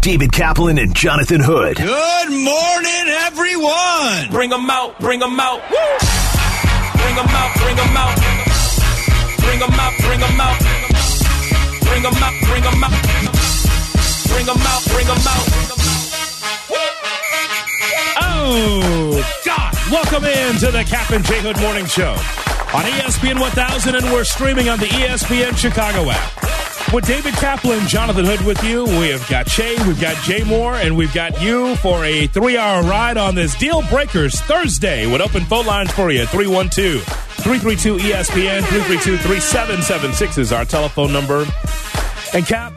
David Kaplan and Jonathan Hood. Good morning, everyone. Bring them out, bring them out. Woo! Bring them out, bring them out. Bring them out, bring them out. Bring them out, bring them out. Bring them out, bring them out. Oh, God. Welcome in to the Cap and J Hood Morning Show on ESPN 1000, and we're streaming on the ESPN Chicago app. With David Kaplan, Jonathan Hood with you. We have got Che, we've got Jay Moore, and we've got you for a 3-hour ride on this Deal Breakers Thursday with open phone lines for you. 312-332-ESPN, 332-3776 is our telephone number. And Cap,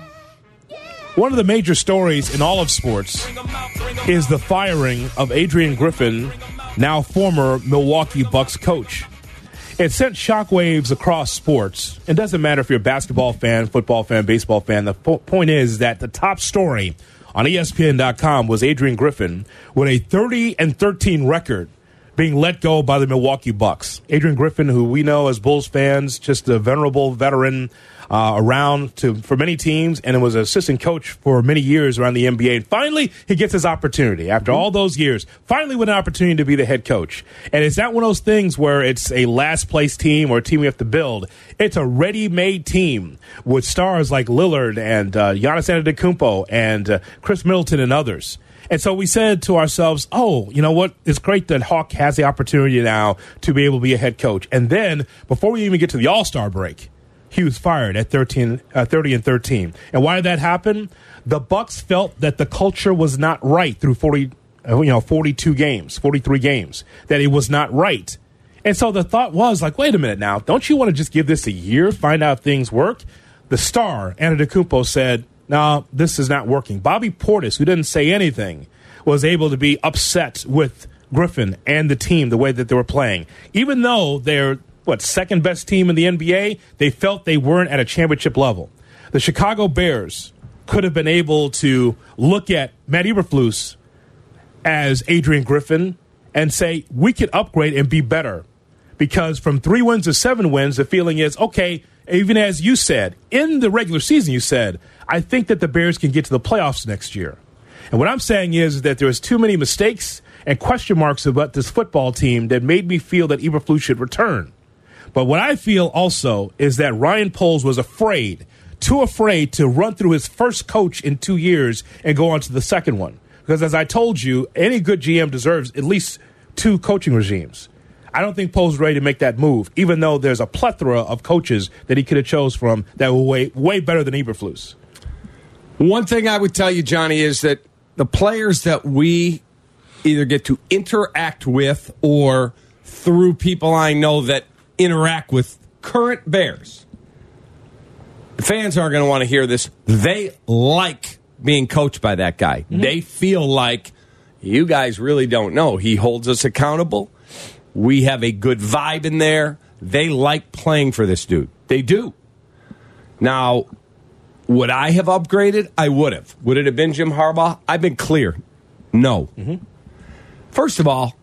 one of the major stories in all of sports is the firing of Adrian Griffin, now former Milwaukee Bucks coach. It sent shockwaves across sports. It doesn't matter if you're a basketball fan, football fan, baseball fan. The point is that the top story on ESPN.com was Adrian Griffin with a 30-13 record being let go by the Milwaukee Bucks. Adrian Griffin, who we know as Bulls fans, just a venerable veteran around for many teams, and it was an assistant coach for many years around the NBA. And finally, he gets his opportunity after all those years, finally with an opportunity to be the head coach. And it's not one of those things where it's a last-place team or a team we have to build. It's a ready-made team with stars like Lillard and Giannis Antetokounmpo and Chris Middleton and others. And so we said to ourselves, oh, you know what? It's great that Hawk has the opportunity now to be able to be a head coach. And then, before we even get to the All-Star break, he was fired at 30-13. And why did that happen? The Bucks felt that the culture was not right through 43 games, that it was not right. And so the thought was like, wait a minute now, don't you want to just give this a year, find out if things work? The star, Antetokounmpo, said, no, this is not working. Bobby Portis, who didn't say anything, was able to be upset with Griffin and the team, the way that they were playing. Even though they're, second best team in the NBA, they felt they weren't at a championship level. The Chicago Bears could have been able to look at Matt Eberflus as Adrian Griffin and say, we could upgrade and be better. Because from 3 wins to 7 wins, the feeling is, okay, even as you said, in the regular season, you said, I think that the Bears can get to the playoffs next year. And what I'm saying is that there was too many mistakes and question marks about this football team that made me feel that Eberflus should return. But what I feel also is that Ryan Poles was too afraid to run through his first coach in 2 years and go on to the second one. Because as I told you, any good GM deserves at least 2 coaching regimes. I don't think Poles is ready to make that move, even though there's a plethora of coaches that he could have chose from that were way, way better than Eberflus. One thing I would tell you, Johnny, is that the players that we either get to interact with or through people I know that interact with current Bears, the fans aren't going to want to hear this. They like being coached by that guy. Mm-hmm. They feel like you guys really don't know. He holds us accountable. We have a good vibe in there. They like playing for this dude. They do. Now, would I have upgraded? I would have. Would it have been Jim Harbaugh? I've been clear. No. Mm-hmm. First of all,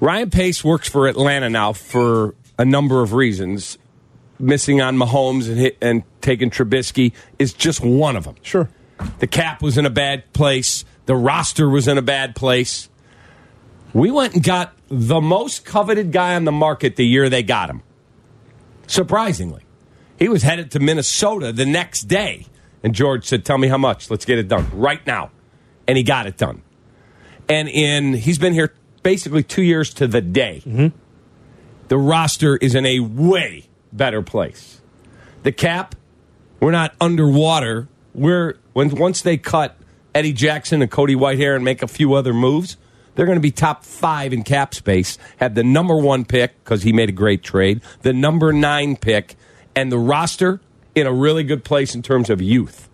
Ryan Pace works for Atlanta now for a number of reasons. Missing on Mahomes and taking Trubisky is just one of them. Sure. The cap was in a bad place. The roster was in a bad place. We went and got the most coveted guy on the market the year they got him. Surprisingly. He was headed to Minnesota the next day. And George said, tell me how much. Let's get it done right now. And he got it done. And he's been here basically 2 years to the day. Mm-hmm. The roster is in a way better place. The cap, we're not underwater. Once they cut Eddie Jackson and Cody Whitehair and make a few other moves, they're going to be top 5 in cap space, have the number 1 pick, because he made a great trade, the number 9 pick, and the roster in a really good place in terms of youth.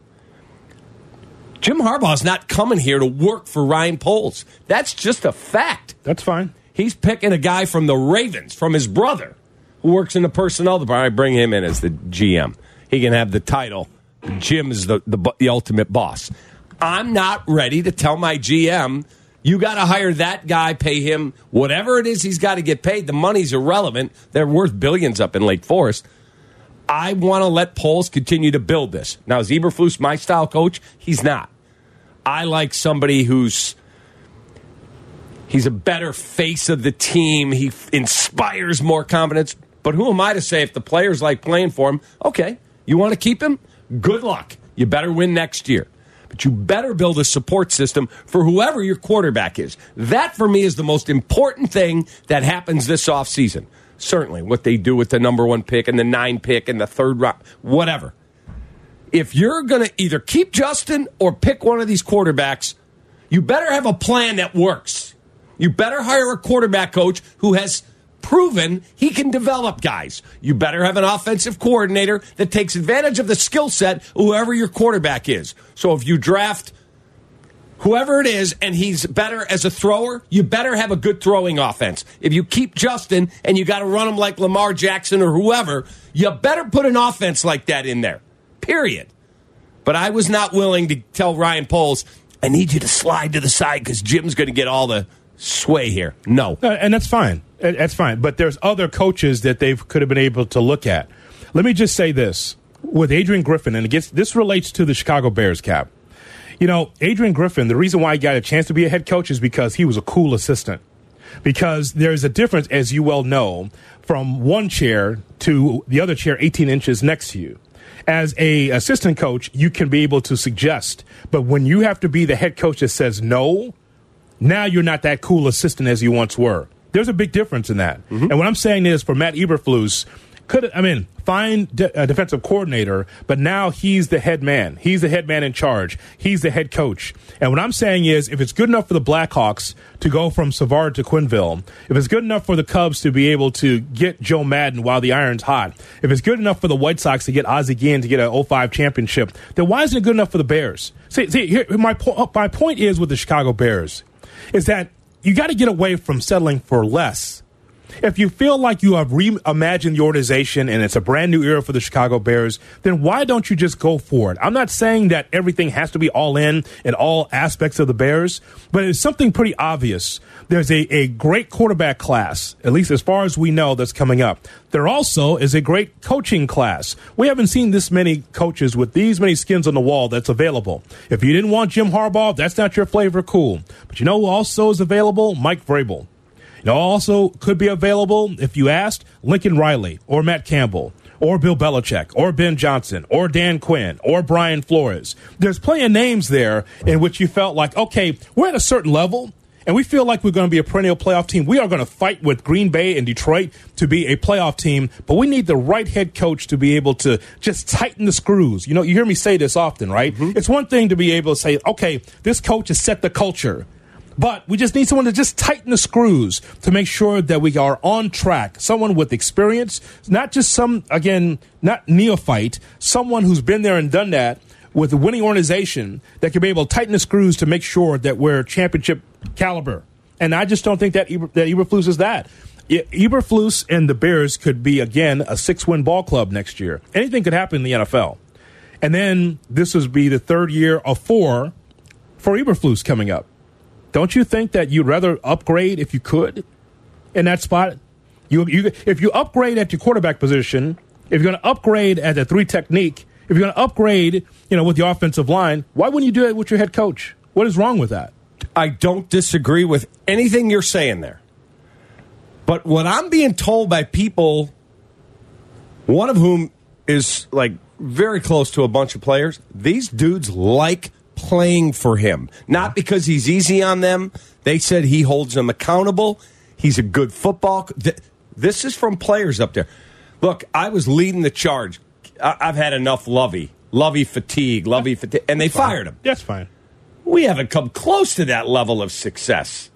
Jim Harbaugh's not coming here to work for Ryan Poles. That's just a fact. That's fine. He's picking a guy from the Ravens, from his brother, who works in the personnel department. I bring him in as the GM. He can have the title. Jim is the ultimate boss. I'm not ready to tell my GM, you got to hire that guy, pay him whatever it is he's got to get paid. The money's irrelevant. They're worth billions up in Lake Forest. I want to let Poles continue to build this. Now, is Eberflus my style coach? He's not. I like somebody who's... He's a better face of the team. He inspires more confidence. But who am I to say if the players like playing for him? Okay, you want to keep him? Good luck. You better win next year. But you better build a support system for whoever your quarterback is. That, for me, is the most important thing that happens this offseason. Certainly, what they do with the number 1 pick and the 9 pick and the 3rd round, whatever. If you're going to either keep Justin or pick one of these quarterbacks, you better have a plan that works. You better hire a quarterback coach who has proven he can develop guys. You better have an offensive coordinator that takes advantage of the skill set, whoever your quarterback is. So if you draft whoever it is and he's better as a thrower, you better have a good throwing offense. If you keep Justin and you got to run him like Lamar Jackson or whoever, you better put an offense like that in there, period. But I was not willing to tell Ryan Poles, I need you to slide to the side because Jim's going to get all the sway here. No. And that's fine. That's fine. But there's other coaches that they could have been able to look at. Let me just say this. With Adrian Griffin, and this relates to the Chicago Bears, Cap. You know, Adrian Griffin, the reason why he got a chance to be a head coach is because he was a cool assistant. Because there's a difference, as you well know, from one chair to the other chair 18 inches next to you. As an assistant coach, you can be able to suggest. But when you have to be the head coach that says no, now you're not that cool assistant as you once were. There's a big difference in that. Mm-hmm. And what I'm saying is for Matt Eberflus, fine defensive coordinator, but now he's the head man. He's the head man in charge. He's the head coach. And what I'm saying is if it's good enough for the Blackhawks to go from Savard to Quenneville, if it's good enough for the Cubs to be able to get Joe Maddon while the iron's hot, if it's good enough for the White Sox to get Ozzie Guillen to get an 05 championship, then why isn't it good enough for the Bears? My point is with the Chicago Bears is that you got to get away from settling for less. If you feel like you have reimagined the organization and it's a brand new era for the Chicago Bears, then why don't you just go for it? I'm not saying that everything has to be all in all aspects of the Bears, but it's something pretty obvious. There's a great quarterback class, at least as far as we know, that's coming up. There also is a great coaching class. We haven't seen this many coaches with these many skins on the wall that's available. If you didn't want Jim Harbaugh, that's not your flavor, cool. But you know who also is available? Mike Vrabel. You know, also could be available, if you asked, Lincoln Riley or Matt Campbell or Bill Belichick or Ben Johnson or Dan Quinn or Brian Flores. There's plenty of names there in which you felt like, okay, we're at a certain level. And we feel like we're going to be a perennial playoff team. We are going to fight with Green Bay and Detroit to be a playoff team, but we need the right head coach to be able to just tighten the screws. You know, you hear me say this often, right? Mm-hmm. It's one thing to be able to say, okay, this coach has set the culture, but we just need someone to just tighten the screws to make sure that we are on track. Someone with experience, not just not neophyte, someone who's been there and done that, with a winning organization that can be able to tighten the screws to make sure that we're championship caliber. And I just don't think that Eberflus is that. Eberflus and the Bears could be, again, a 6-win ball club next year. Anything could happen in the NFL. And then this would be the third year of 4 for Eberflus coming up. Don't you think that you'd rather upgrade if you could in that spot? If you upgrade at your quarterback position, if you're going to upgrade at the 3 technique, if you're going to upgrade, with the offensive line, why wouldn't you do it with your head coach? What is wrong with that? I don't disagree with anything you're saying there. But what I'm being told by people, one of whom is very close to a bunch of players, these dudes like playing for him. Not because he's easy on them. They said he holds them accountable. He's a good football. This is from players up there. Look, I was leading the charge. I've had enough Lovey. Lovey fatigue. And they fired him. That's fine. We haven't come close to that level of success.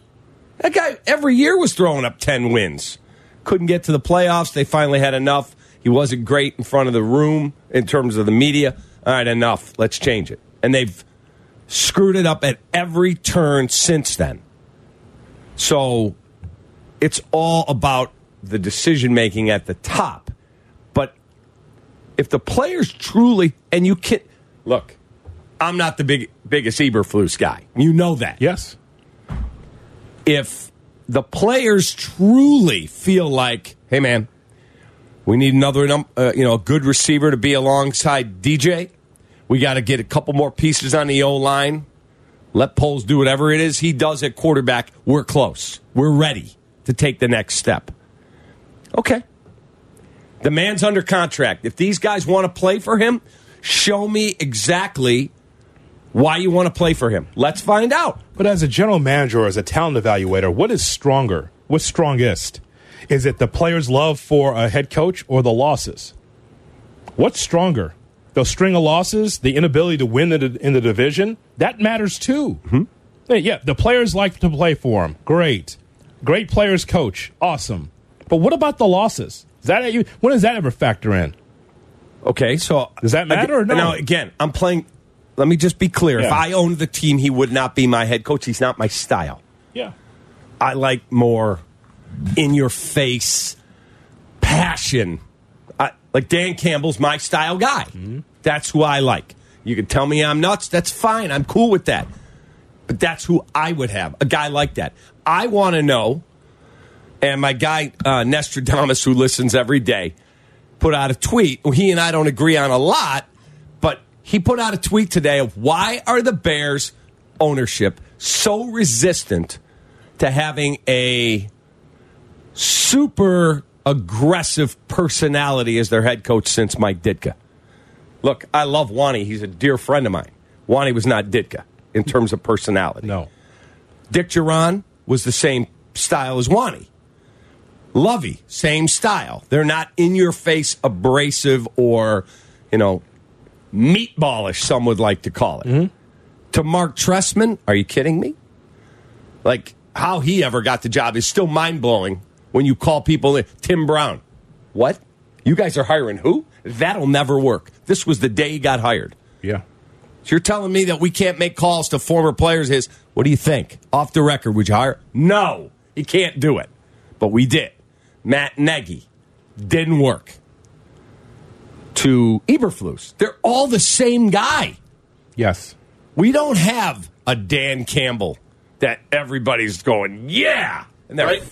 That guy every year was throwing up 10 wins. Couldn't get to the playoffs. They finally had enough. He wasn't great in front of the room in terms of the media. All right, enough. Let's change it. And they've screwed it up at every turn since then. So it's all about the decision-making at the top. But if the players truly, and you can, look, I'm not the biggest Eberflus guy. You know that. Yes. If the players truly feel like, hey, man, we need another, a good receiver to be alongside DJ. We got to get a couple more pieces on the O-line. Let Poles do whatever it is he does at quarterback. We're close. We're ready to take the next step. Okay. The man's under contract. If these guys want to play for him, show me exactly why you want to play for him. Let's find out. But as a general manager or as a talent evaluator, what is stronger? What's strongest? Is it the players' love for a head coach or the losses? What's stronger? The string of losses, the inability to win in the division, that matters too. Mm-hmm. Yeah, the players like to play for him. Great. Great players coach. Awesome. But what about the losses? Is that when does that ever factor in? Okay, so... does that matter or no? Now, again, I'm playing... let me just be clear. Yeah. If I owned the team, he would not be my head coach. He's not my style. Yeah. I like more in-your-face passion. Like Dan Campbell's my style guy. Mm-hmm. That's who I like. You can tell me I'm nuts. That's fine. I'm cool with that. But that's who I would have, a guy like that. I want to know, and my guy Nostradamus, who listens every day, put out a tweet. He and I don't agree on a lot, but he put out a tweet today of why are the Bears ownership so resistant to having a super aggressive personality as their head coach since Mike Ditka. Look, I love Wani. He's a dear friend of mine. Wani was not Ditka in terms of personality. No. Dick Duran was the same style as Wani. Lovey, same style. They're not in-your-face, abrasive, or, meatballish, some would like to call it. Mm-hmm. To Mark Trestman, are you kidding me? Like, how he ever got the job is still mind-blowing. When you call people in, Tim Brown, what? You guys are hiring who? That'll never work. This was the day he got hired. Yeah. So you're telling me that we can't make calls to former players? What do you think? Off the record, would you hire? No, you can't do it. But we did. Matt Nagy didn't work. To Eberflus, they're all the same guy. Yes. We don't have a Dan Campbell that everybody's going, yeah, and they're. Right.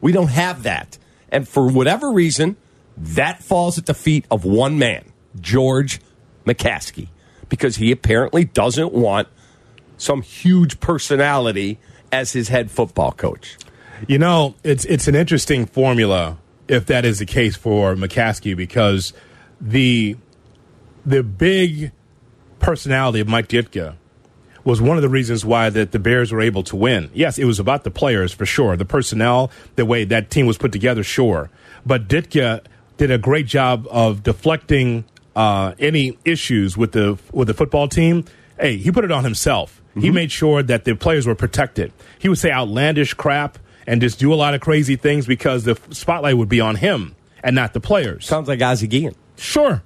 We don't have that. And for whatever reason, that falls at the feet of one man, George McCaskey, because he apparently doesn't want some huge personality as his head football coach. It's an interesting formula if that is the case for McCaskey, because the big personality of Mike Ditka was one of the reasons why that the Bears were able to win. Yes, it was about the players for sure. The personnel, the way that team was put together, sure. But Ditka did a great job of deflecting any issues with the football team. Hey, he put it on himself. Mm-hmm. He made sure that the players were protected. He would say outlandish crap and just do a lot of crazy things because the spotlight would be on him and not the players. Sounds like Ozzie Guillen. Sure.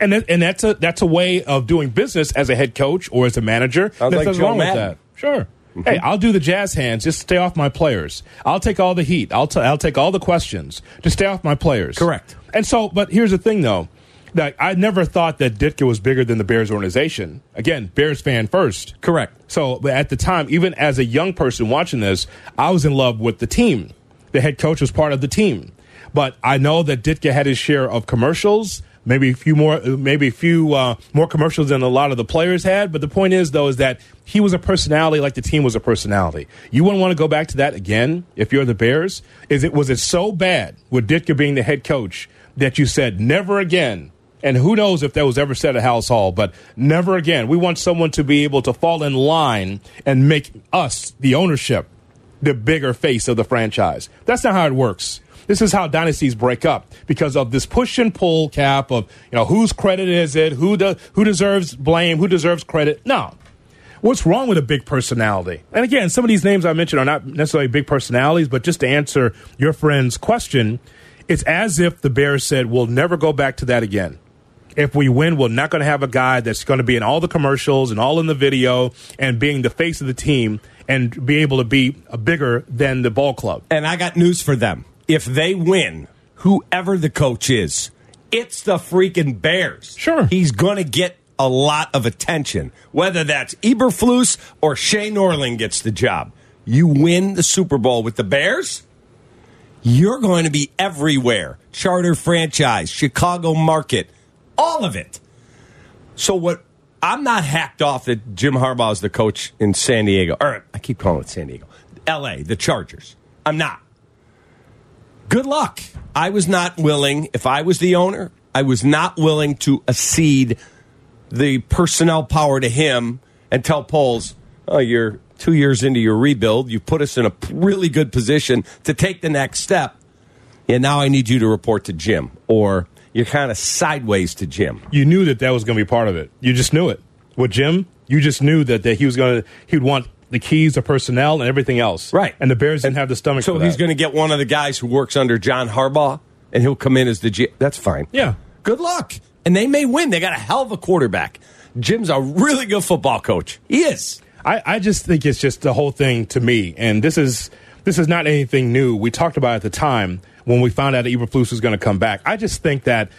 And that's a way of doing business as a head coach or as a manager. Sounds like Joe Maddon. Sure. Mm-hmm. Hey, I'll do the jazz hands. Just stay off my players. I'll take all the heat. I'll take all the questions. Just stay off my players. Correct. And so, but here's the thing, though. Like, I never thought that Ditka was bigger than the Bears organization. Again, Bears fan first. Correct. So, but at the time, even as a young person watching this, I was in love with the team. The head coach was part of the team. But I know that Ditka had his share of commercials. Maybe a few more commercials than a lot of the players had. But the point is, though, is that he was a personality like the team was a personality. You wouldn't want to go back to that again if you're the Bears. Was it so bad with Ditka being the head coach that you said never again? And who knows if that was ever said at House Hall, but never again. We want someone to be able to fall in line and make us, the ownership, the bigger face of the franchise. That's not how it works. This is how dynasties break up, because of this push and pull cap of, whose credit is it? Who deserves blame? Who deserves credit? No. What's wrong with a big personality? And again, some of these names I mentioned are not necessarily big personalities, but just to answer your friend's question, it's as if the Bears said, we'll never go back to that again. If we win, we're not going to have a guy that's going to be in all the commercials and all in the video and being the face of the team and be able to be bigger than the ball club. And I got news for them. If they win, whoever the coach is, it's the freaking Bears. Sure. He's going to get a lot of attention, whether that's Eberflus or Shay Norling gets the job. You win the Super Bowl with the Bears, you're going to be everywhere. Charter franchise, Chicago market, all of it. So what? I'm not hacked off that Jim Harbaugh is the coach in San Diego. Or I keep calling it San Diego. L.A., the Chargers. I'm not. Good luck. I was not willing, if I was the owner, I was not willing to accede the personnel power to him and tell Poles, oh, you're 2 years into your rebuild. You put us in a really good position to take the next step. And now I need you to report to Jim. Or you're kind of sideways to Jim. You knew that that was going to be part of it. You just knew it. With Jim, you just knew that he was going to, he'd want the keys, the personnel, and everything else. Right. And the Bears didn't have the stomach for that. So he's going to get one of the guys who works under John Harbaugh, and he'll come in as the GM. That's fine. Yeah. Good luck. And they may win. They got a hell of a quarterback. Jim's a really good football coach. He is. I just think it's just the whole thing to me. And this is not anything new. We talked about it at the time when we found out that Eberflus was going to come back. I just think that,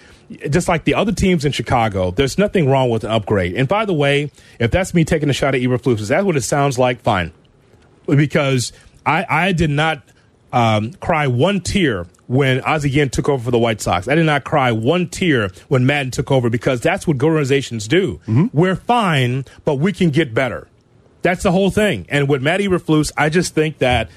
just like the other teams in Chicago, there's nothing wrong with an upgrade. And by the way, if that's me taking a shot at Eberflus, is that what it sounds like? Fine. Because I did not cry one tear when Ozzie Guillen took over for the White Sox. I did not cry one tear when Maddon took over, because that's what good organizations do. Mm-hmm. We're fine, but we can get better. That's the whole thing. And with Matt Eberflus, I just think that,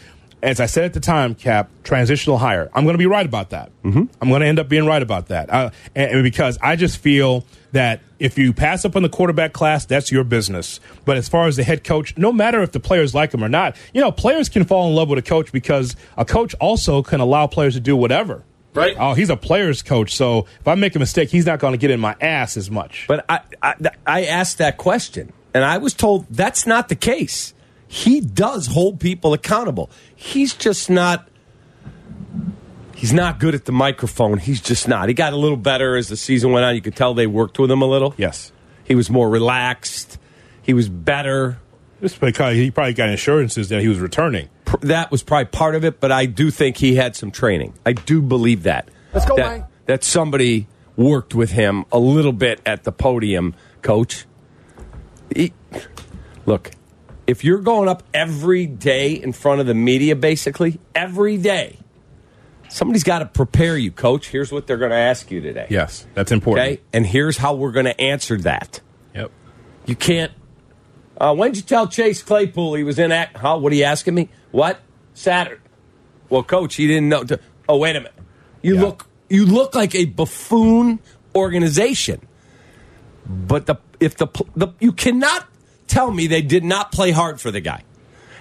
as I said at the time, Cap, transitional hire. I'm going to be right about that. Mm-hmm. I'm going to end up being right about that. And because I just feel that if you pass up on the quarterback class, that's your business. But as far as the head coach, no matter if the players like him or not, players can fall in love with a coach, because a coach also can allow players to do whatever. Right. Oh, he's a player's coach, so if I make a mistake, he's not going to get in my ass as much. But I asked that question. And I was told that's not the case. He does hold people accountable. He's just not. He's not good at the microphone. He's just not. He got a little better as the season went on. You could tell they worked with him a little. Yes. He was more relaxed. He was better. Just because he probably got assurances that he was returning. That was probably part of it, but I do think he had some training. I do believe that. Let's go, Mike. That somebody worked with him a little bit at the podium, Coach. Look, if you're going up every day in front of the media, basically, every day, somebody's got to prepare you, Coach. Here's what they're going to ask you today. Yes, that's important. Okay? And here's how we're going to answer that. Yep. You can't. When'd you tell Chase Claypool he was in act? Huh? What are you asking me? What? Saturday. Well, Coach, he didn't know. Oh, wait a minute. You look like a buffoon organization. But you cannot tell me they did not play hard for the guy.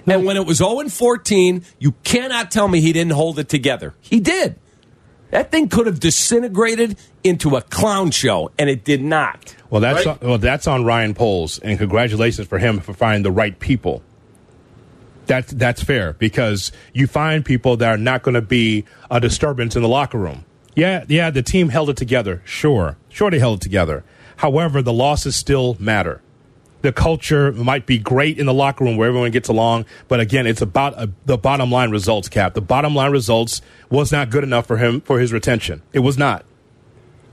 No. And when it was 0-14, you cannot tell me he didn't hold it together. He did. That thing could have disintegrated into a clown show, and it did not. Well, that's right? That's on Ryan Poles, and congratulations for him for finding the right people. That's fair, because you find people that are not going to be a disturbance in the locker room. Yeah, the team held it together. Sure, they held it together. However, the losses still matter. The culture might be great in the locker room where everyone gets along, but again, it's about the bottom line results, Cap. The bottom line results was not good enough for him for his retention. It was not.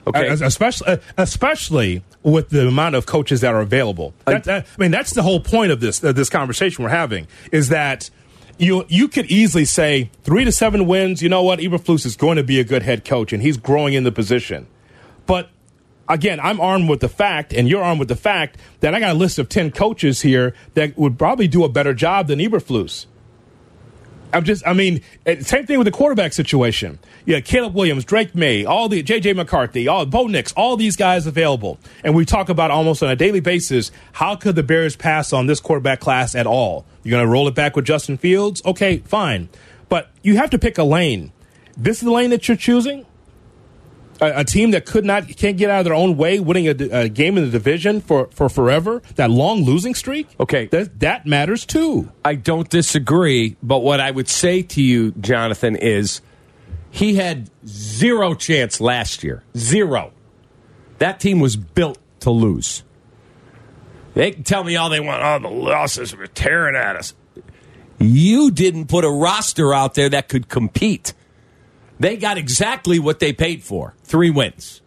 Okay. Especially with the amount of coaches that are available. That's the whole point of this conversation we're having, is that you could easily say 3 to 7 wins, you know what, Eberflus is going to be a good head coach, and he's growing in the position. But again, I'm armed with the fact, and you're armed with the fact, that I got a list of 10 coaches here that would probably do a better job than Eberflus. Same thing with the quarterback situation. Yeah, Caleb Williams, Drake May, all the J.J. McCarthy, all Bo Nix, all these guys available. And we talk about almost on a daily basis, how could the Bears pass on this quarterback class at all? You're going to roll it back with Justin Fields? Okay, fine. But you have to pick a lane. This is the lane that you're choosing? A team that can't get out of their own way, winning a game in the division for forever, that long losing streak? Okay. That matters too. I don't disagree, but what I would say to you, Jonathan, is he had zero chance last year. Zero. That team was built to lose. They can tell me all they want. Oh, the losses were tearing at us. You didn't put a roster out there that could compete. They got exactly what they paid for, 3 wins.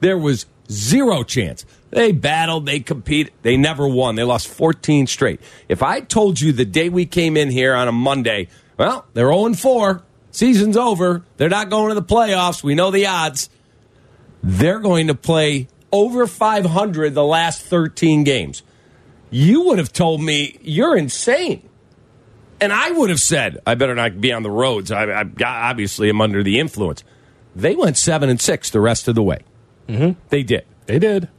There was zero chance. They battled, they competed, they never won. They lost 14 straight. If I told you the day we came in here on a Monday, well, they're 0-4, season's over, they're not going to the playoffs, we know the odds, they're going to play over 500 the last 13 games. You would have told me, you're insane. And I would have said, I better not be on the roads. I obviously am under the influence. They went 7-6 the rest of the way. Mm-hmm. They did.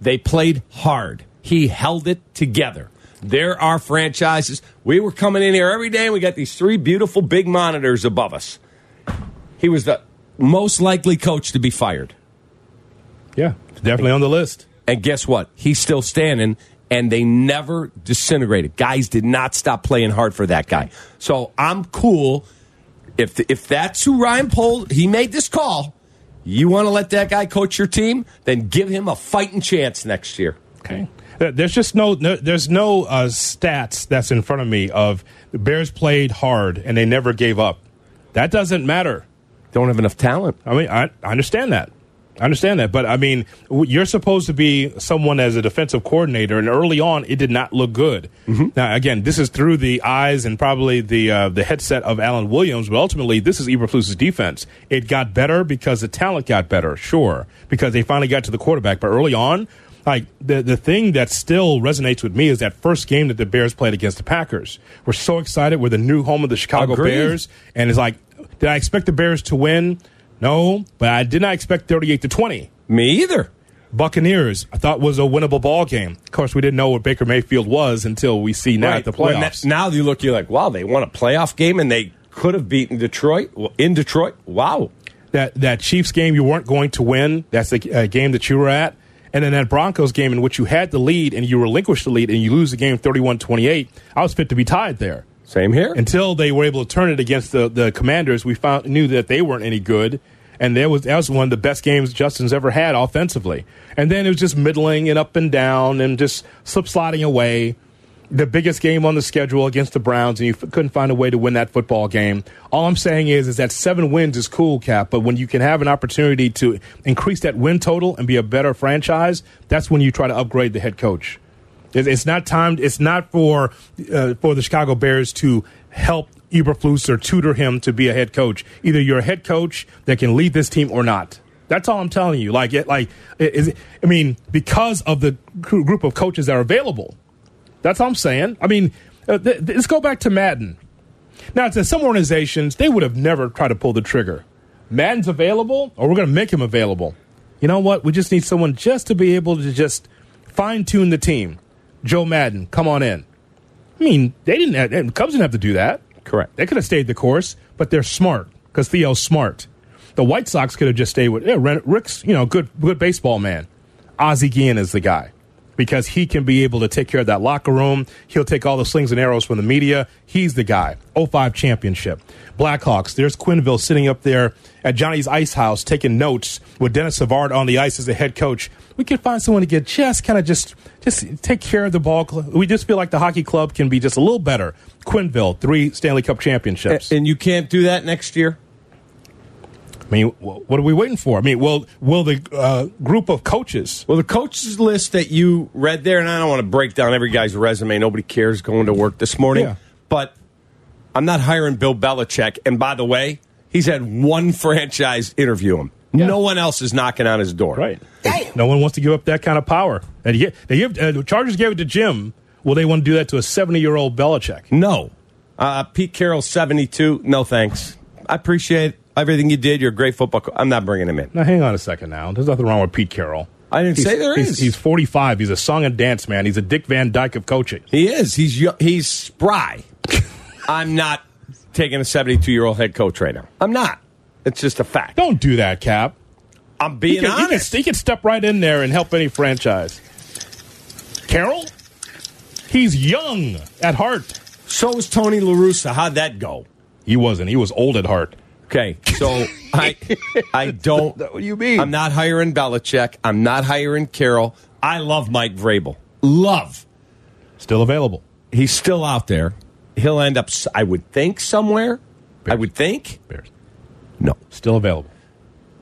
They played hard. He held it together. There are franchises. We were coming in here every day, and we got these 3 beautiful big monitors above us. He was the most likely coach to be fired. Yeah, definitely on the list. And guess what? He's still standing. And they never disintegrated. Guys did not stop playing hard for that guy. So I'm cool. If that's who Ryan Poles, he made this call, you want to let that guy coach your team, then give him a fighting chance next year. Okay. There's just no stats that's in front of me of the Bears played hard and they never gave up. That doesn't matter. Don't have enough talent. I mean, I understand that. I understand that, but I mean, you're supposed to be someone as a defensive coordinator, and early on, it did not look good. Mm-hmm. Now, again, this is through the eyes and probably the headset of Alan Williams, but ultimately, this is Eberflus's defense. It got better because the talent got better, sure, because they finally got to the quarterback. But early on, like the thing that still resonates with me is that first game that the Bears played against the Packers. We're so excited. We're the new home of the Chicago Bears, and it's like, did I expect the Bears to win? No, but I did not expect 38-20. Me either. Buccaneers, I thought was a winnable ball game. Of course, we didn't know what Baker Mayfield was until we see now at the playoffs. Now you look, you're like, wow, they won a playoff game and they could have beaten Detroit. In Detroit, wow. That Chiefs game you weren't going to win. That's the game that you were at. And then that Broncos game in which you had the lead and you relinquished the lead and you lose the game 31-28. I was fit to be tied there. Same here. Until they were able to turn it against the Commanders, we knew that they weren't any good, and that was one of the best games Justin's ever had offensively. And then it was just middling and up and down and just slip-sliding away. The biggest game on the schedule against the Browns, and you couldn't find a way to win that football game. All I'm saying is that 7 wins is cool, Cap, but when you can have an opportunity to increase that win total and be a better franchise, that's when you try to upgrade the head coach. It's not time. It's not for the Chicago Bears to help Eberflus or tutor him to be a head coach. Either you're a head coach that can lead this team or not. That's all I'm telling you. Because of the group of coaches that are available. That's all I'm saying. I mean, let's go back to Madden. Now, to some organizations, they would have never tried to pull the trigger. Madden's available, or we're going to make him available. You know what? We just need someone just to be able to just fine-tune the team. Joe Maddon, come on in. I mean, Cubs didn't have to do that. Correct. They could have stayed the course, but they're smart because Theo's smart. The White Sox could have just stayed with Rick's. Good baseball man. Ozzie Guillen is the guy because he can be able to take care of that locker room. He'll take all the slings and arrows from the media. He's the guy. 05 championship. Blackhawks. There's Quenneville sitting up there at Johnny's Ice House taking notes with Dennis Savard on the ice as the head coach. We could find someone to get just take care of the ball. We just feel like the hockey club can be just a little better. Quenneville, 3 Stanley Cup championships. And you can't do that next year? I mean, what are we waiting for? I mean, will the group of coaches? Well, the coaches list that you read there, and I don't want to break down every guy's resume. Nobody cares going to work this morning. Yeah. But I'm not hiring Bill Belichick. And by the way, he's had one franchise interview him. Yeah. No one else is knocking on his door. Right. Damn. No one wants to give up that kind of power. The Chargers gave it to Jim. Will they want to do that to a 70-year-old Belichick? No. Pete Carroll, 72. No thanks. I appreciate everything you did. You're a great football coach. I'm not bringing him in. Now, hang on a second now. There's nothing wrong with Pete Carroll. I didn't say there is. He's 45. He's a song and dance man. He's a Dick Van Dyke of coaching. He is. He's spry. I'm not taking a 72-year-old head coach right now. I'm not. It's just a fact. Don't do that, Cap. I'm being honest. He can step right in there and help any franchise. Carroll? He's young at heart. So is Tony La Russa. How'd that go? He wasn't. He was old at heart. Okay, so I don't. What do you mean? I'm not hiring Belichick. I'm not hiring Carroll. I love Mike Vrabel. Love. Still available. He's still out there. he'll end up, I would think, somewhere. Bears. I would think. Bears. No. Still available.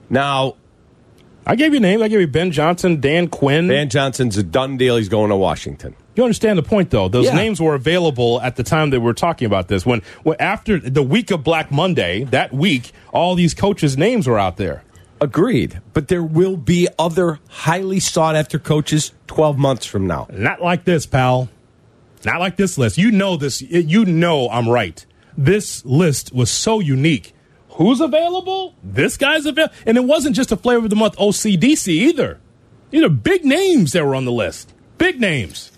Now, I gave you names. I gave you Ben Johnson, Dan Quinn. Ben Johnson's a done deal. He's going to Washington. You understand the point, though. Those names were available at the time that we were talking about this. When after the week of Black Monday, that week, all these coaches' names were out there. Agreed. But there will be other highly sought-after coaches 12 months from now. Not like this, pal. Not like this list. You know this. You know I'm right. This list was so unique. Who's available? This guy's available. And it wasn't just a flavor of the month OCDC either. These are big names that were on the list. Big names.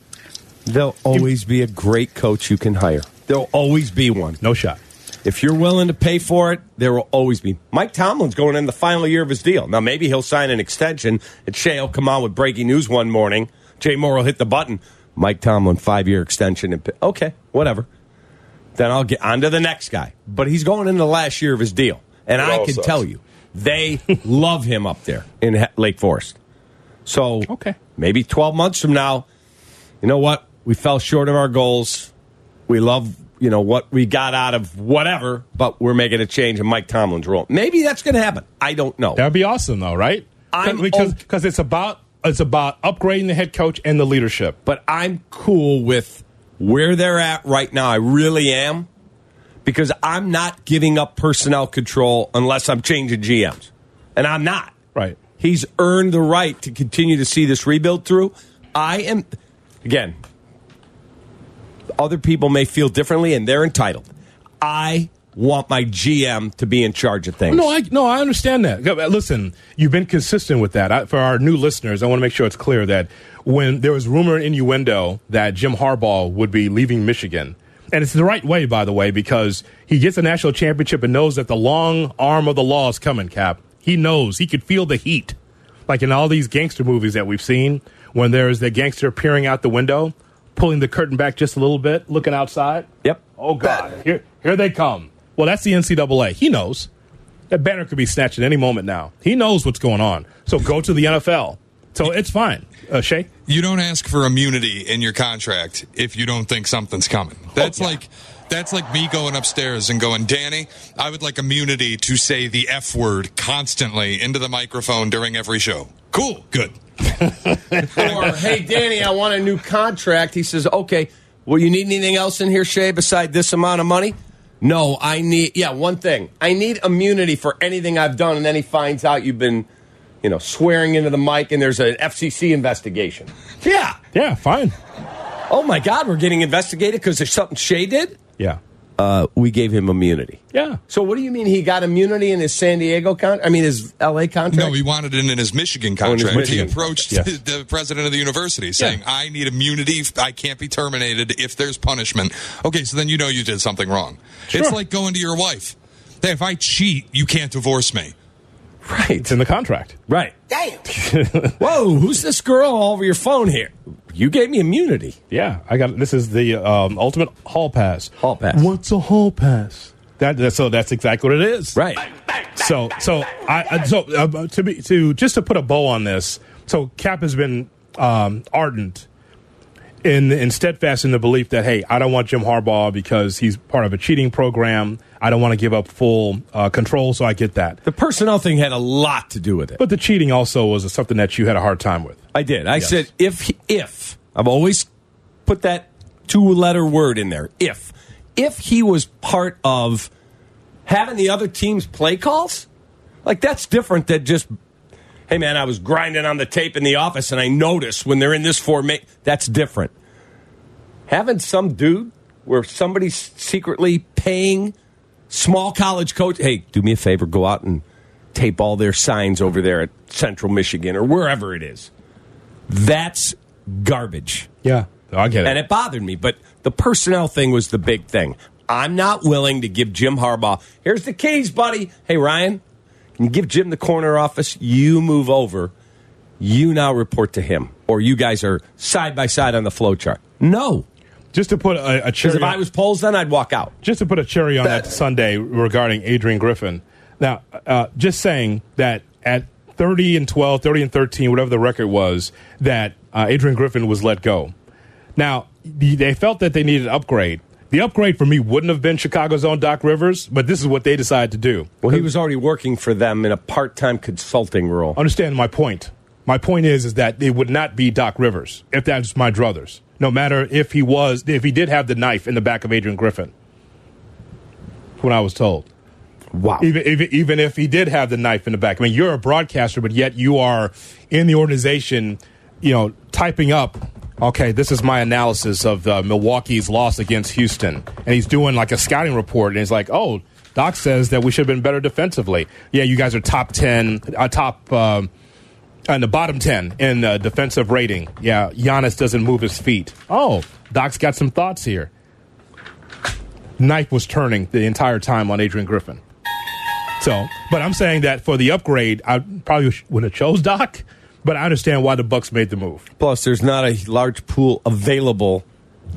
There'll always be a great coach you can hire. There'll always be one. No shot. If you're willing to pay for it, there will always be. Mike Tomlin's going in the final year of his deal. Now, maybe he'll sign an extension, and Shea will come out with breaking news one morning. Jay Moore will hit the button. Mike Tomlin, 5-year extension. And okay, whatever. Then I'll get on to the next guy. But he's going into the last year of his deal. And I can tell you, they love him up there in Lake Forest. So maybe 12 months from now, you know what? We fell short of our goals. We love, you know, what we got out of whatever, but we're making a change in Mike Tomlin's role. Maybe that's going to happen. I don't know. That would be awesome, though, right? Because it's about upgrading the head coach and the leadership. But I'm cool with where they're at right now. I really am, because I'm not giving up personnel control unless I'm changing GMs, and I'm not. Right. He's earned the right to continue to see this rebuild through. I am, again, other people may feel differently, and they're entitled. I want my GM to be in charge of things. No, I understand that. Listen, you've been consistent with that. For our new listeners, I want to make sure it's clear that when there was rumor and innuendo that Jim Harbaugh would be leaving Michigan, and it's the right way, by the way, because he gets a national championship and knows that the long arm of the law is coming, Cap. He knows. He could feel the heat. Like in all these gangster movies that we've seen, when there's the gangster peering out the window, pulling the curtain back just a little bit, looking outside. Yep. Oh, God. Here they come. Well, that's the NCAA. He knows. That banner could be snatched at any moment now. He knows what's going on. So go to the NFL. So it's fine. Shay? You don't ask for immunity in your contract if you don't think something's coming. That's like me going upstairs and going, Danny, I would like immunity to say the F word constantly into the microphone during every show. Cool. Good. Or, hey, Danny, I want a new contract. He says, okay, well, you need anything else in here, Shay, beside this amount of money? No, I need, one thing. I need immunity for anything I've done. And then he finds out you've been, swearing into the mic and there's an FCC investigation. Yeah. Yeah, fine. Oh, my God, we're getting investigated because there's something Shay did? Yeah. We gave him immunity. Yeah. So what do you mean he got immunity in his his L.A. contract? No, he wanted it in his Michigan contract. He approached the president of the university saying, I need immunity. I can't be terminated if there's punishment. Okay, so then you did something wrong. Sure. It's like going to your wife. Hey, if I cheat, you can't divorce me. Right. It's in the contract. Right. Damn. Whoa, who's this girl all over your phone here? You gave me immunity. Yeah, I got it. This is the ultimate hall pass. Hall pass. What's a hall pass? So that's exactly what it is. Right. So to put a bow on this. So Cap has been ardent and steadfast in the belief that, hey, I don't want Jim Harbaugh because he's part of a cheating program. I don't want to give up full control, so I get that. The personnel thing had a lot to do with it. But the cheating also was something that you had a hard time with. I did. I said, if I've always put that two-letter word in there, if he was part of having the other team's play calls, like that's different than just, hey, man, I was grinding on the tape in the office, and I noticed when they're in this formation. That's different. Having some dude where somebody's secretly paying small college coach, hey, do me a favor, go out and tape all their signs over there at Central Michigan or wherever it is. That's garbage. Yeah, I get it. And it bothered me, but the personnel thing was the big thing. I'm not willing to give Jim Harbaugh, here's the keys, buddy. Hey, Ryan, can you give Jim the corner office? You move over. You now report to him. Or you guys are side by side on the flow chart. No. Just to put a cherry. Because if I was Poles, then I'd walk out. Just to put a cherry on that Sunday regarding Adrian Griffin. Now, just saying that at 30-12, 30-13, whatever the record was, that Adrian Griffin was let go. Now, they felt that they needed an upgrade. The upgrade for me wouldn't have been Chicago's own Doc Rivers, but this is what they decided to do. Well, he was already working for them in a part-time consulting role. Understand my point. My point is that it would not be Doc Rivers if that's my druthers. No matter if he was, if he did have the knife in the back of Adrian Griffin, when I was told. Wow. Even if he did have the knife in the back. I mean, you're a broadcaster, but yet you are in the organization, you know, typing up, okay, this is my analysis of Milwaukee's loss against Houston. And he's doing like a scouting report, and he's like, oh, Doc says that we should have been better defensively. Yeah, you guys are in the bottom 10 in defensive rating. Yeah, Giannis doesn't move his feet. Oh, Doc's got some thoughts here. Knife was turning the entire time on Adrian Griffin. So, but I'm saying that for the upgrade, I probably would have chose Doc, but I understand why the Bucks made the move. Plus, there's not a large pool available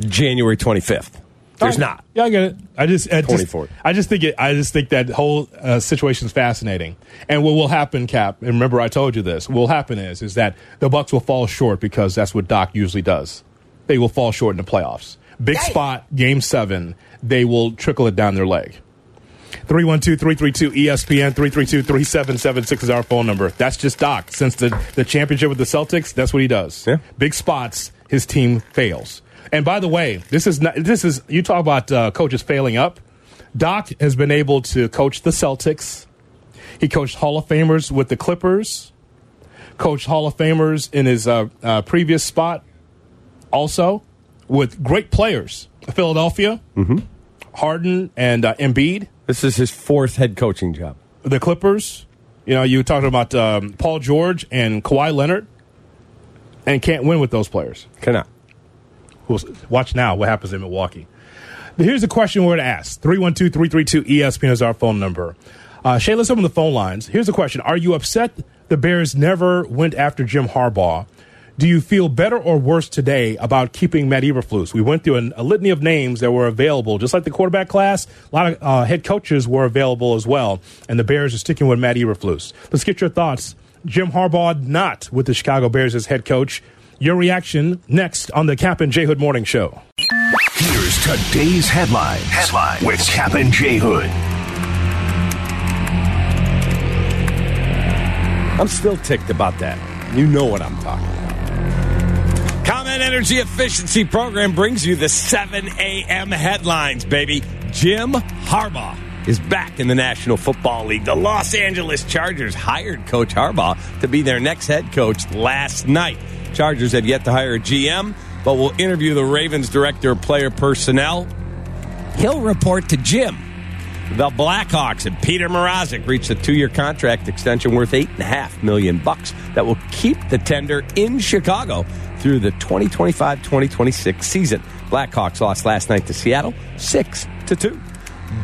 January 25th. There's not. Yeah, I get it. I just think that whole situation is fascinating. And what will happen, Cap? And remember, I told you this. What will happen is that the Bucks will fall short because that's what Doc usually does. They will fall short in the playoffs. Big spot, Game 7. They will trickle it down their leg. 312-332-ESPN, 332-3776 is our phone number. That's just Doc. Since the championship with the Celtics, that's what he does. Yeah. Big spots, his team fails. And by the way, this is you talk about coaches failing up. Doc has been able to coach the Celtics. He coached Hall of Famers with the Clippers. Coached Hall of Famers in his previous spot also with great players. Philadelphia, Harden and Embiid. This is his fourth head coaching job. The Clippers, you know, you were talking about Paul George and Kawhi Leonard, and can't win with those players. Cannot. We'll watch now what happens in Milwaukee. Here's a question we're going to ask. 312-332-ESPN is our phone number. Shay, let's open the phone lines. Here's a question. Are you upset the Bears never went after Jim Harbaugh? Do you feel better or worse today about keeping Matt Eberflus? We went through a litany of names that were available. Just like the quarterback class, a lot of head coaches were available as well, and the Bears are sticking with Matt Eberflus. Let's get your thoughts. Jim Harbaugh not with the Chicago Bears as head coach. Your reaction next on the Cap and J. Hood Morning Show. Here's today's headlines with Cap and J. Hood. I'm still ticked about that. You know what I'm talking about. Comet Energy Efficiency Program brings you the 7 a.m. headlines, baby. Jim Harbaugh is back in the National Football League. The Los Angeles Chargers hired Coach Harbaugh to be their next head coach last night. Chargers had yet to hire a GM, but will interview the Ravens director of player personnel. He'll report to Jim. The Blackhawks and Peter Mrazek reached a 2-year contract extension worth $8.5 million that will keep the tender in Chicago through the 2025-2026 season. Blackhawks lost last night to Seattle 6-2.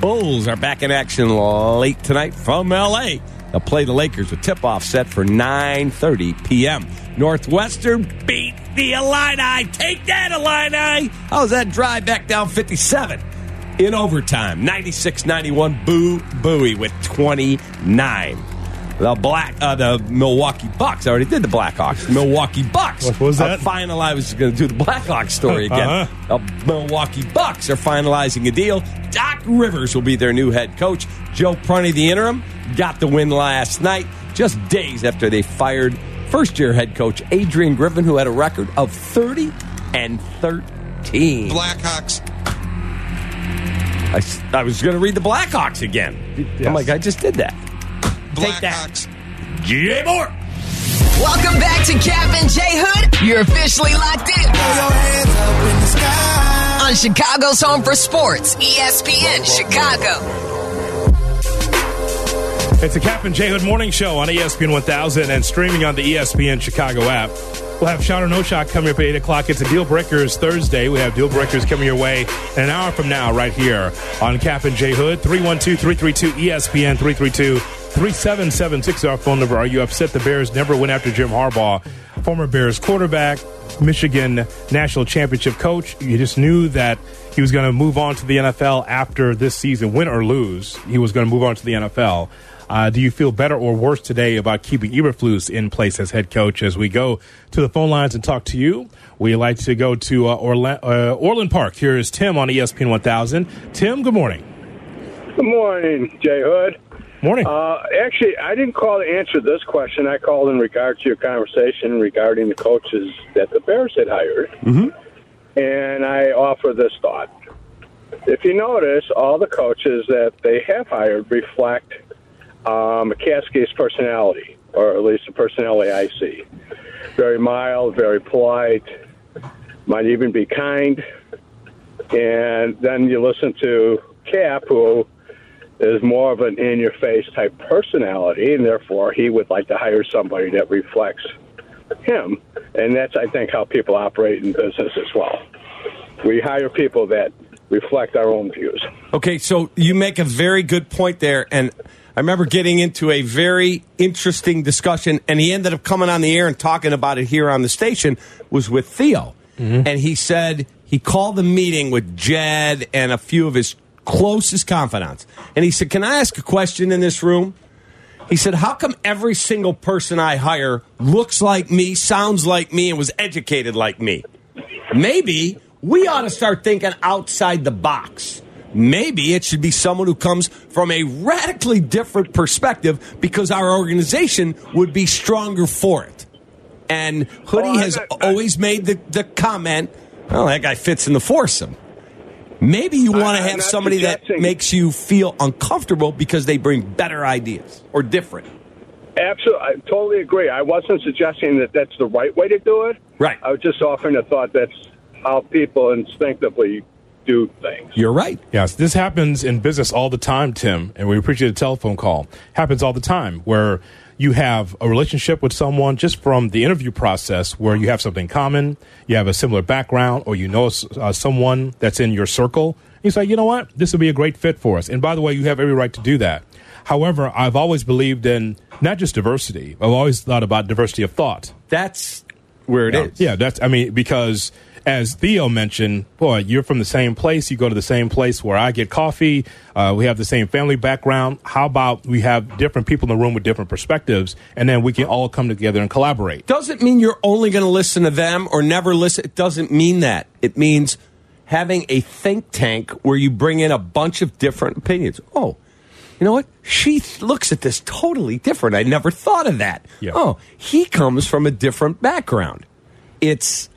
Bulls are back in action late tonight from L.A. They'll play the Lakers with tip-off set for 9:30 p.m. Northwestern beat the Illini. Take that, Illini. How's that drive back down 57 in overtime? 96-91, Boo Booey with 29. The Milwaukee Bucks. I already did the Blackhawks. Milwaukee Bucks. What was that? I was going to do the Blackhawks story again. The Milwaukee Bucks are finalizing a deal. Doc Rivers will be their new head coach. Joe Prunty, the interim, got the win last night, just days after they fired first-year head coach Adrian Griffin, who had a record of 30-13. Blackhawks. I was going to read the Blackhawks again. Yes. I'm like, I just did that. Blackhawks. Jay Moore. Welcome back to Cap and J. Hood. You're officially locked in. Throw your hands up in the sky. On Chicago's Home for Sports, ESPN Chicago. It's a Cap and J. Hood Morning Show on ESPN 1000 and streaming on the ESPN Chicago app. We'll have Shot or No Shot coming up at 8 o'clock. It's a Deal Breakers Thursday. We have Deal Breakers coming your way an hour from now right here on Cap and J. Hood. 312-332-ESPN, 332-3776 is our phone number. Are you upset the Bears never went after Jim Harbaugh, former Bears quarterback, Michigan national championship coach? You just knew that he was going to move on to the NFL after this season, win or lose. He was going to move on to the NFL. Do you feel better or worse today about keeping Eberflus in place as head coach? As we go to the phone lines and talk to you, we like to go to Orland Park. Here is Tim on ESPN 1000. Tim, good morning. Good morning, Jay Hood. Morning. Actually, I didn't call to answer this question. I called in regard to your conversation regarding the coaches that the Bears had hired. Mm-hmm. And I offer this thought. If you notice, all the coaches that they have hired reflect McCaskey's personality, or at least the personality I see. Very mild, very polite, might even be kind. And then you listen to Cap, who is more of an in-your-face type personality, and therefore he would like to hire somebody that reflects him. And that's, I think, how people operate in business as well. We hire people that reflect our own views. Okay, so you make a very good point there. And I remember getting into a very interesting discussion, and he ended up coming on the air and talking about it here on the station, was with Theo. Mm-hmm. And he said he called the meeting with Jed and a few of his closest confidants. And he said, "Can I ask a question in this room?" He said, "How come every single person I hire looks like me, sounds like me, and was educated like me? Maybe we ought to start thinking outside the box. Maybe it should be someone who comes from a radically different perspective because our organization would be stronger for it." And Hoodie has always made the comment, "Well, that guy fits in the foursome." Maybe you want to have somebody that makes you feel uncomfortable because they bring better ideas or different. Absolutely. I totally agree. I wasn't suggesting that that's the right way to do it. Right. I was just offering a thought that's how people instinctively do things. You're right. Yes, this happens in business all the time, Tim, and we appreciate a telephone call. Happens all the time where you have a relationship with someone just from the interview process where you have something common, you have a similar background, or you know someone that's in your circle. You say, you know what, this would be a great fit for us. And by the way, you have every right to do that. However, I've always believed in not just diversity. I've always thought about diversity of thought. That's where it is. Yeah, because as Theo mentioned, boy, you're from the same place. You go to the same place where I get coffee. We have the same family background. How about we have different people in the room with different perspectives, and then we can all come together and collaborate? Doesn't mean you're only going to listen to them or never listen. It doesn't mean that. It means having a think tank where you bring in a bunch of different opinions. Oh, you know what? She looks at this totally different. I never thought of that. Yeah. Oh, he comes from a different background. It's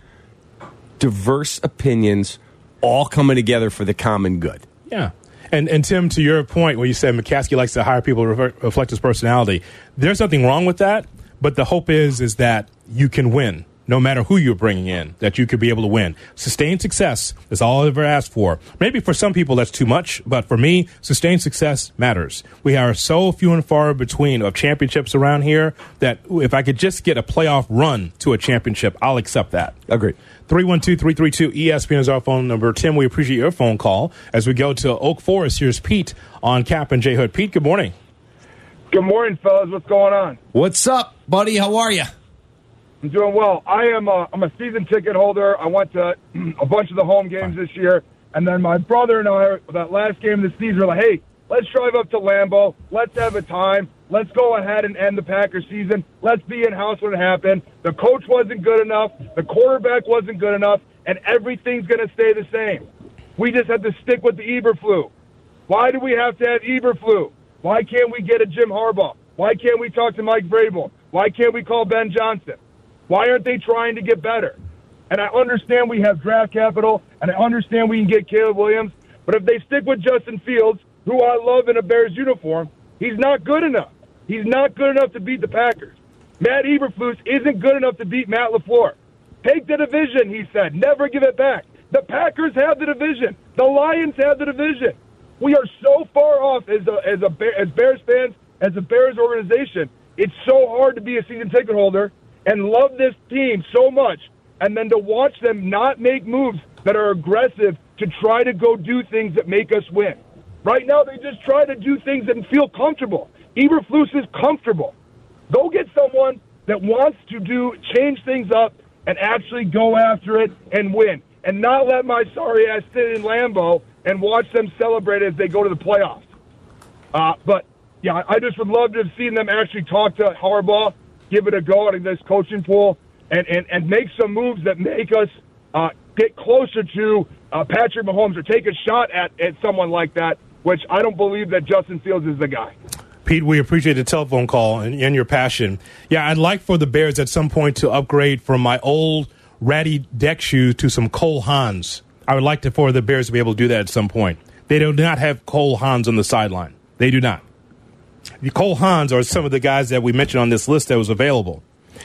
diverse opinions all coming together for the common good. Yeah. And Tim, to your point where you said McCaskey likes to hire people to reflect his personality, there's nothing wrong with that, but the hope is that you can win. No matter who you're bringing in, that you could be able to win. Sustained success is all I've ever asked for. Maybe for some people that's too much, but for me, sustained success matters. We are so few and far between of championships around here that if I could just get a playoff run to a championship, I'll accept that. Agreed. 312-332-ESPN is our phone number. Tim, we appreciate your phone call. As we go to Oak Forest, here's Pete on Cap and J Hood. Pete, good morning. Good morning, fellas. What's going on? What's up, buddy? How are you? I'm doing well. I'm a season ticket holder. I went to a bunch of the home games this year, and then my brother and I, that last game of the season, were like, hey, let's drive up to Lambeau. Let's have a time. Let's go ahead and end the Packers season. Let's be in-house when it happened. The coach wasn't good enough. The quarterback wasn't good enough, and everything's going to stay the same. We just have to stick with the Eberflus. Why do we have to have Eberflus? Why can't we get a Jim Harbaugh? Why can't we talk to Mike Vrabel? Why can't we call Ben Johnson? Why aren't they trying to get better? And I understand we have draft capital, and I understand we can get Caleb Williams, but if they stick with Justin Fields, who I love in a Bears uniform, he's not good enough. He's not good enough to beat the Packers. Matt Eberflus isn't good enough to beat Matt LaFleur. Take the division, he said. Never give it back. The Packers have the division. The Lions have the division. We are so far off as Bears fans, as a Bears organization. It's so hard to be a season ticket holder and love this team so much, and then to watch them not make moves that are aggressive to try to go do things that make us win. Right now, they just try to do things that feel comfortable. Eberflus is comfortable. Go get someone that wants to change things up and actually go after it and win, and not let my sorry ass sit in Lambeau and watch them celebrate as they go to the playoffs. But yeah, I just would love to have seen them actually talk to Harbaugh, give it a go out of this coaching pool, and make some moves that make us get closer to Patrick Mahomes or take a shot at someone like that, which I don't believe that Justin Fields is the guy. Pete, we appreciate the telephone call and your passion. Yeah, I'd like for the Bears at some point to upgrade from my old ratty deck shoes to some Cole Haans. I would like for the Bears to be able to do that at some point. They do not have Cole Haans on the sideline. They do not. The Cole Haans are some of the guys that we mentioned on this list that was available.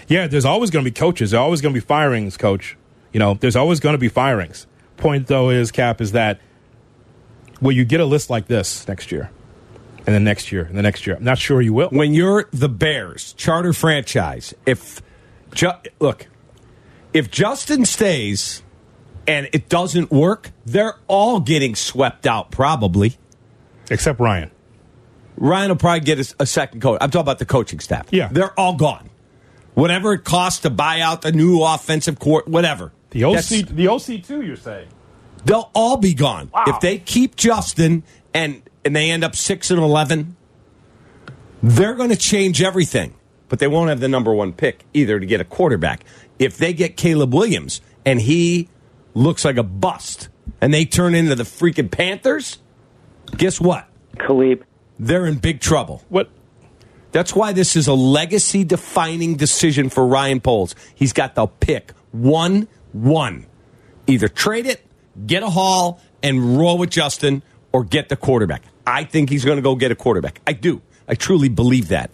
Yeah, there's always going to be coaches. There's always going to be firings, Coach. You know, there's always going to be firings. Point, though, is, Cap, is that will you get a list like this next year? And then next year, and the next year. I'm not sure you will. When you're the Bears, charter franchise, if Justin stays and it doesn't work, they're all getting swept out probably. Except Ryan. Ryan will probably get a second coach. I'm talking about the coaching staff. Yeah. They're all gone. Whatever it costs to buy out the new offensive court, whatever. The OC, the OC2, you're saying? They'll all be gone. Wow. If they keep Justin and they end up 6-11, they're going to change everything. But they won't have the number one pick either to get a quarterback. If they get Caleb Williams and he looks like a bust and they turn into the freaking Panthers, guess what? Caleb. They're in big trouble. What? That's why this is a legacy-defining decision for Ryan Poles. He's got the pick 1-1. Either trade it, get a haul, and roll with Justin, or get the quarterback. I think he's going to go get a quarterback. I do. I truly believe that.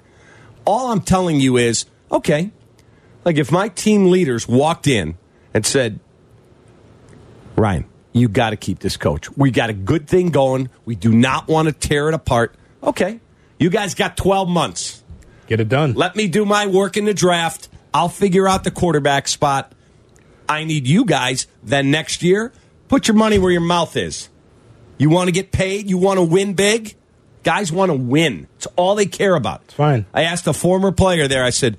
All I'm telling you is, okay, like if my team leaders walked in and said, Ryan, you got to keep this coach. We got a good thing going. We do not want to tear it apart. Okay. You guys got 12 months. Get it done. Let me do my work in the draft. I'll figure out the quarterback spot. I need you guys. Then next year, put your money where your mouth is. You want to get paid? You want to win big? Guys want to win. It's all they care about. It's fine. I asked a former player there. I said,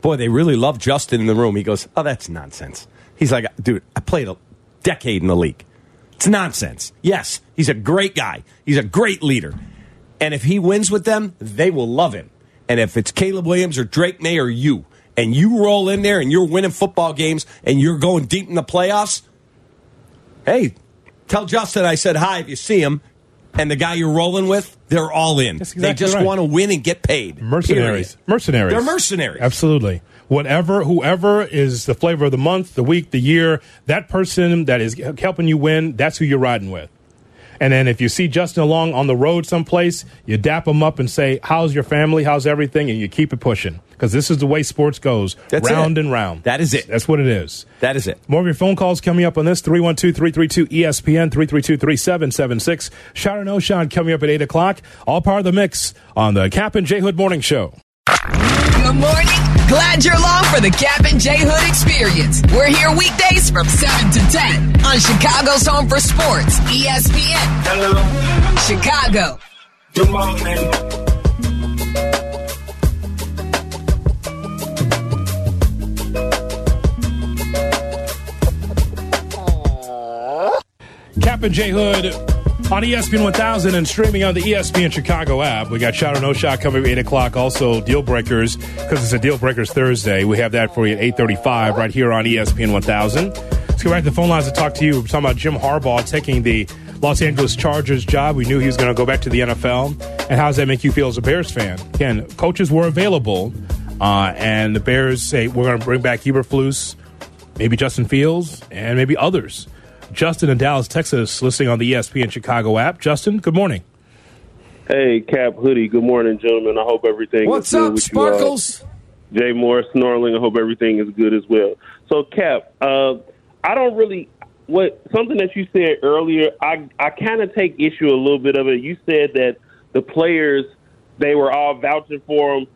boy, they really love Justin in the room. He goes, oh, that's nonsense. He's like, dude, I played a decade in the league. It's nonsense. Yes, he's a great guy. He's a great leader. And if he wins with them, they will love him. And if it's Caleb Williams or Drake May or you, and you roll in there and you're winning football games and you're going deep in the playoffs, hey, tell Justin I said hi if you see him. And the guy you're rolling with, they're all in. Exactly they just right. want to win and get paid. Mercenaries. Period. Mercenaries. They're mercenaries. Absolutely. Whoever is the flavor of the month, the week, the year, that person that is helping you win, that's who you're riding with. And then if you see Justin along on the road someplace, you dap him up and say, how's your family? How's everything? And you keep it pushing because this is the way sports goes. That's round and round. That is it. That's what it is. That is it. More of your phone calls coming up on this. 312-332-ESPN, 332-3776. Shot or no shot coming up at 8 o'clock. All part of the mix on the Cap and J Hood Morning Show. Good morning. Glad you're along for the Cap and J Hood experience. We're here weekdays from 7 to 10 on Chicago's Home for Sports, ESPN. Hello. Chicago. Good morning. Cap and J Hood. On ESPN 1000 and streaming on the ESPN Chicago app, we got Shot or No Shot coming at 8 o'clock. Also, Deal Breakers, because it's a Deal Breakers Thursday. We have that for you at 8:35 right here on ESPN 1000. Let's go back to the phone lines to talk to you. We're talking about Jim Harbaugh taking the Los Angeles Chargers job. We knew he was going to go back to the NFL. And how does that make you feel as a Bears fan? Again, coaches were available, and the Bears say, we're going to bring back Eberflus, maybe Justin Fields, and maybe others. Justin in Dallas, Texas, listening on the ESPN Chicago app. Justin, good morning. Hey, Cap, Hoodie, good morning, gentlemen. I hope everything is good. What's up, Sparkles? Jay Moore snorling. I hope everything is good as well. So, Cap, something that you said earlier, I kind of take issue a little bit of it. You said that the players, they were all vouching for him.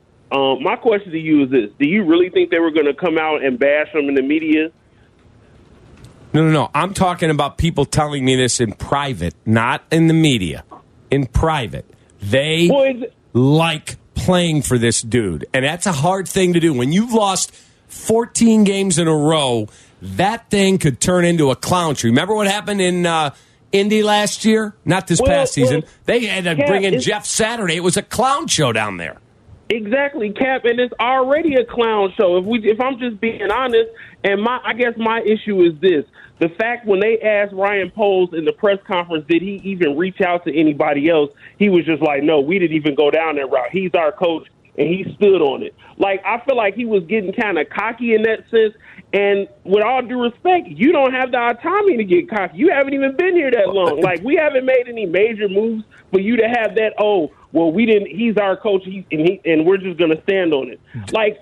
My question to you is this. Do you really think they were going to come out and bash him in the media? No. I'm talking about people telling me this in private, not in the media. In private. They like playing for this dude. And that's a hard thing to do. When you've lost 14 games in a row, that thing could turn into a clown show. Remember what happened in Indy last year, not this past season. They had to bring in Jeff Saturday. It was a clown show down there. Exactly, Cap, and it's already a clown show. If I'm just being honest, and I guess my issue is this. The fact when they asked Ryan Poles in the press conference, did he even reach out to anybody else, he was just like, no, we didn't even go down that route. He's our coach, and he stood on it. Like, I feel like he was getting kind of cocky in that sense, and with all due respect, you don't have the autonomy to get cocky. You haven't even been here that long. Like, we haven't made any major moves for you to have that, we didn't. He's our coach, and we're just going to stand on it. Like,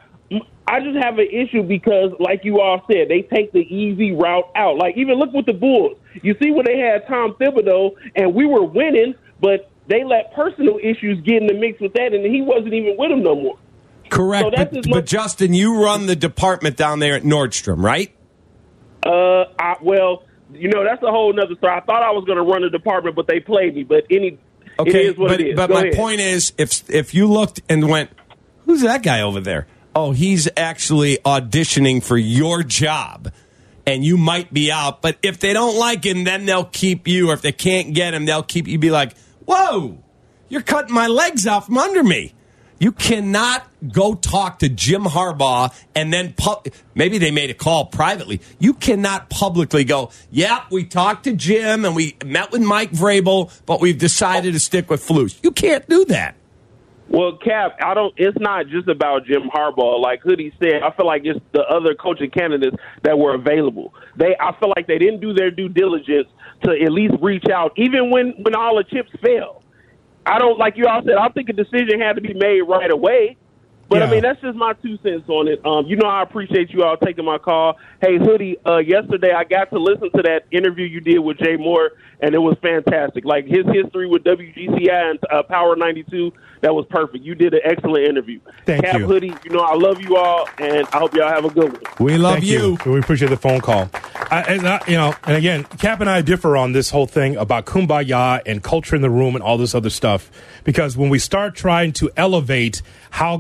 I just have an issue because, like you all said, they take the easy route out. Like, even look with the Bulls. You see when they had Tom Thibodeau, and we were winning, but they let personal issues get in the mix with that, and he wasn't even with them no more. Correct. So but Justin, you run the department down there at Nordstrom, right? You know, that's a whole nother story. I thought I was going to run the department, but they played me. But okay, it is what it is. But my point is, if you looked and went, who's that guy over there? Oh, he's actually auditioning for your job, and you might be out. But if they don't like him, then they'll keep you. Or if they can't get him, they'll keep you. Be like, whoa, you're cutting my legs out from under me. You cannot go talk to Jim Harbaugh and then maybe they made a call privately. You cannot publicly go, yeah, we talked to Jim and we met with Mike Vrabel, but we've decided to stick with Flus. You can't do that. Well, Cap, it's not just about Jim Harbaugh. Like Hoodie said, I feel like it's the other coaching candidates that were available. I feel like they didn't do their due diligence to at least reach out, even when all the chips fell. I don't, like you all said, I think a decision had to be made right away. But, yeah. I mean, that's just my 2 cents on it. You know, I appreciate you all taking my call. Hey, Hoodie, yesterday I got to listen to that interview you did with Jay Moore, and it was fantastic. Like, his history with WGCI and Power 92, that was perfect. You did an excellent interview. Thank you. Cap, Hoodie, you know, I love you all, and I hope y'all have a good one. We love you. We appreciate the phone call. And again, Cap and I differ on this whole thing about kumbaya and culture in the room and all this other stuff, because when we start trying to elevate how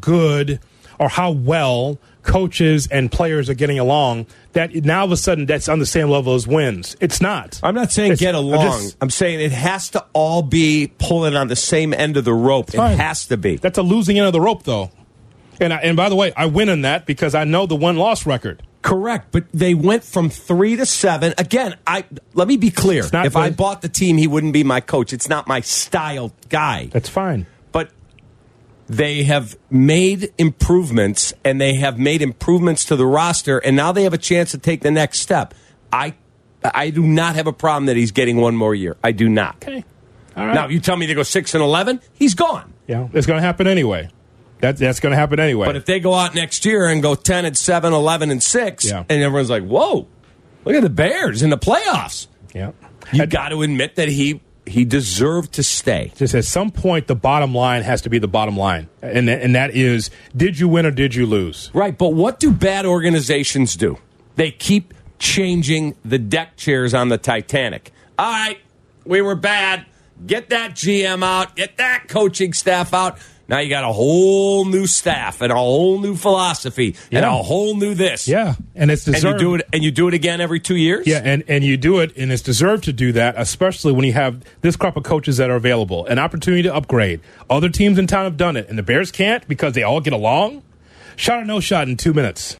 good or how well coaches and players are getting along, that now of a sudden that's on the same level as wins. It's not. I'm not saying get along. I'm saying it has to all be pulling on the same end of the rope. It has to be. That's a losing end of the rope, though. And by the way, I win in that because I know the one-loss record. Correct, but they went from 3-7. Again, let me be clear. If I bought the team, he wouldn't be my coach. It's not my style guy. That's fine. They have made improvements, and they have made improvements to the roster, and now they have a chance to take the next step. I do not have a problem that he's getting one more year. I do not. Okay. All right. Now, you tell me they go 6-11, he's gone. Yeah, it's going to happen anyway. That's going to happen anyway. But if they go out next year and go 10-7, 11-6, and everyone's like, whoa, look at the Bears in the playoffs. Yeah, you got to admit that he deserved to stay. Just at some point, the bottom line has to be the bottom line. And that is, did you win or did you lose? Right, but what do bad organizations do? They keep changing the deck chairs on the Titanic. All right, we were bad. Get that GM out. Get that coaching staff out. Now you got a whole new staff and a whole new philosophy and a whole new this. Yeah, and it's deserved. And you do it again every 2 years? Yeah, and you do it, and it's deserved to do that, especially when you have this crop of coaches that are available, an opportunity to upgrade. Other teams in town have done it, and the Bears can't because they all get along. Shot or no shot in 2 minutes.